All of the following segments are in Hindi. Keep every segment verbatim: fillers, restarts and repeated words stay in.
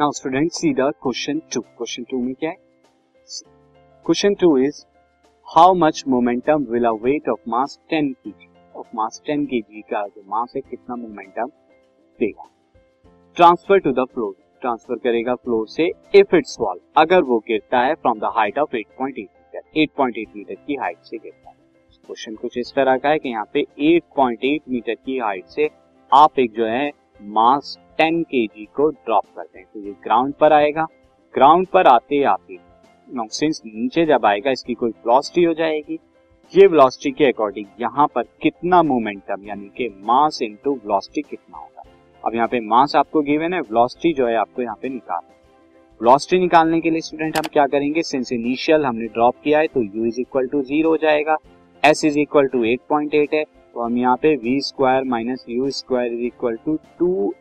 Now student see the question two. Question two में क्या है? Question two is how much momentum will a weight of mass ten KG of mass ten KG का जो मास है कितना मोमेंटम देगा। Transfer to the floor, transfer करेगा फ्लोर से इफ इट्स फॉल, अगर वो गिरता है from the height of eight point eight metre, eight point eight metre की हाइट से गिरता है। क्वेश्चन कुछ इस तरह का है कि यहाँ पे एट पॉइंट एट मीटर की हाइट से आप एक जो है मास टेन केजी को ड्रॉप करते हैं, तो ये ग्राउंड पर आएगा। ग्राउंड पर आते आते सिंस नीचे जब आएगा इसकी कोई वेलोसिटी हो जाएगी, ये वेलोसिटी के अकॉर्डिंग यहाँ पर कितना मोमेंटम यानी कि मास इनटू वेलोसिटी कितना होगा। अब यहाँ पे मास आपको गिवन है, वेलोसिटी जो है आपको यहाँ पे निकालना है। वेलोसिटी निकालने के लिए स्टूडेंट हम क्या करेंगे, सिंस इनिशियल हमने ड्रॉप किया है तो u is equal to zero हो जाएगा, s is equal to eight point eight है, तो हम यहाँ पे v square minus u square is equal to two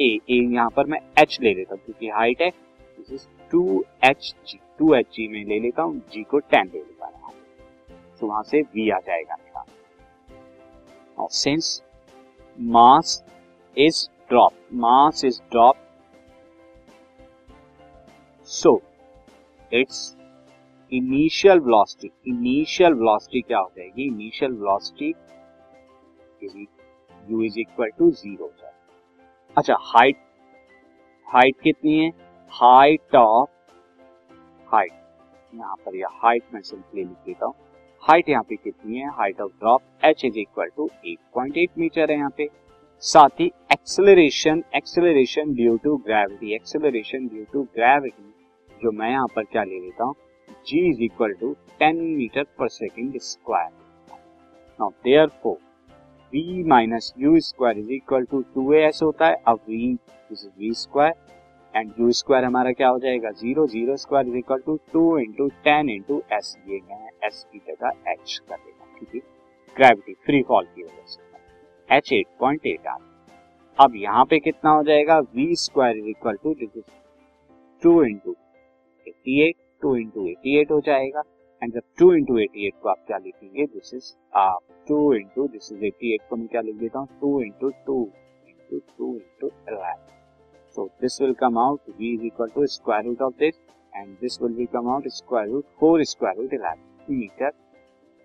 a, a यहाँ पर मैं h ले लेता हूँ क्योंकि हाइट है, टू एच जी में ले लेता हूँ, g को टेन ले लेता हूँ, तो वहां से v आ जाएगा मेरा। और since mass is drop mass is drop so it's initial velocity, initial velocity क्या हो जाएगी, initial velocity u is equal to zero. अच्छा हाइट, हाइट कितनी है, हाइट ऑफ हाइट यहाँ पर, या हाइट मैं सिंपली लिख देता हूँ, हाइट यहाँ पे कितनी है, height of drop h is equal to eight point eight metre है यहाँ पे। साथ ही acceleration, acceleration due to gravity, acceleration due to gravity जो मैं यहाँ पर क्या ले लेता हूँ, g is equal to ten metre पर second square. Now therefore v minus u square is equal to two a s होता है, अब v is v square and u square हमारा क्या हो जाएगा zero, zero square is equal to two into ten into s, ये मैं s की जगह h कर देता हूँ क्योंकि ग्रेविटी फ्री फॉल की वजह से h एट पॉइंट एट आ। अब यहाँ पे कितना हो जाएगा, v square is equal to two into eighty eight, two into eighty eight हो जाएगा एंड जब टू इंटू एटी एट को आप क्या लिखेंगे, दिस इज आप two into this is eighty eight को मैं क्या लिख देता हूँ two into two into two into eleven, so this will come out v is equal to square root of this and this will be come out square root four square root eleven metre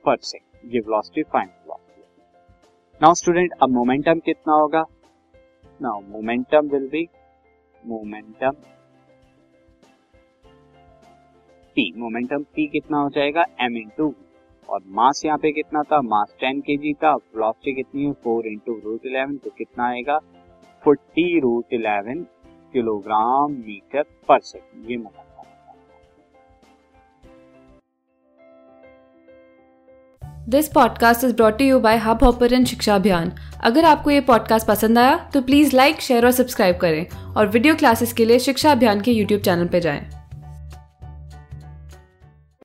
पर सेकंड। ये वेलोसिटी फाइनल वेलोसिटी है। नाउ स्टूडेंट अब मोमेंटम कितना होगा, now momentum will be momentum P, momentum P कितना हो जाएगा m इंटू v, और मास यहाँ पे कितना था, मास टेन केजी था, वेलोसिटी कितनी है फोर इंटू रूट इलेवन, तो कितना आएगा forty root eleven kilogram metre पर सेकंड, ये momentum. This podcast is brought to you by hub hopper and Shiksha Abhiyan. अगर आपको ये पॉडकास्ट पसंद आया तो प्लीज़ लाइक शेयर और सब्सक्राइब करें और वीडियो क्लासेस के लिए शिक्षा अभियान के यूट्यूब चैनल पर जाएं।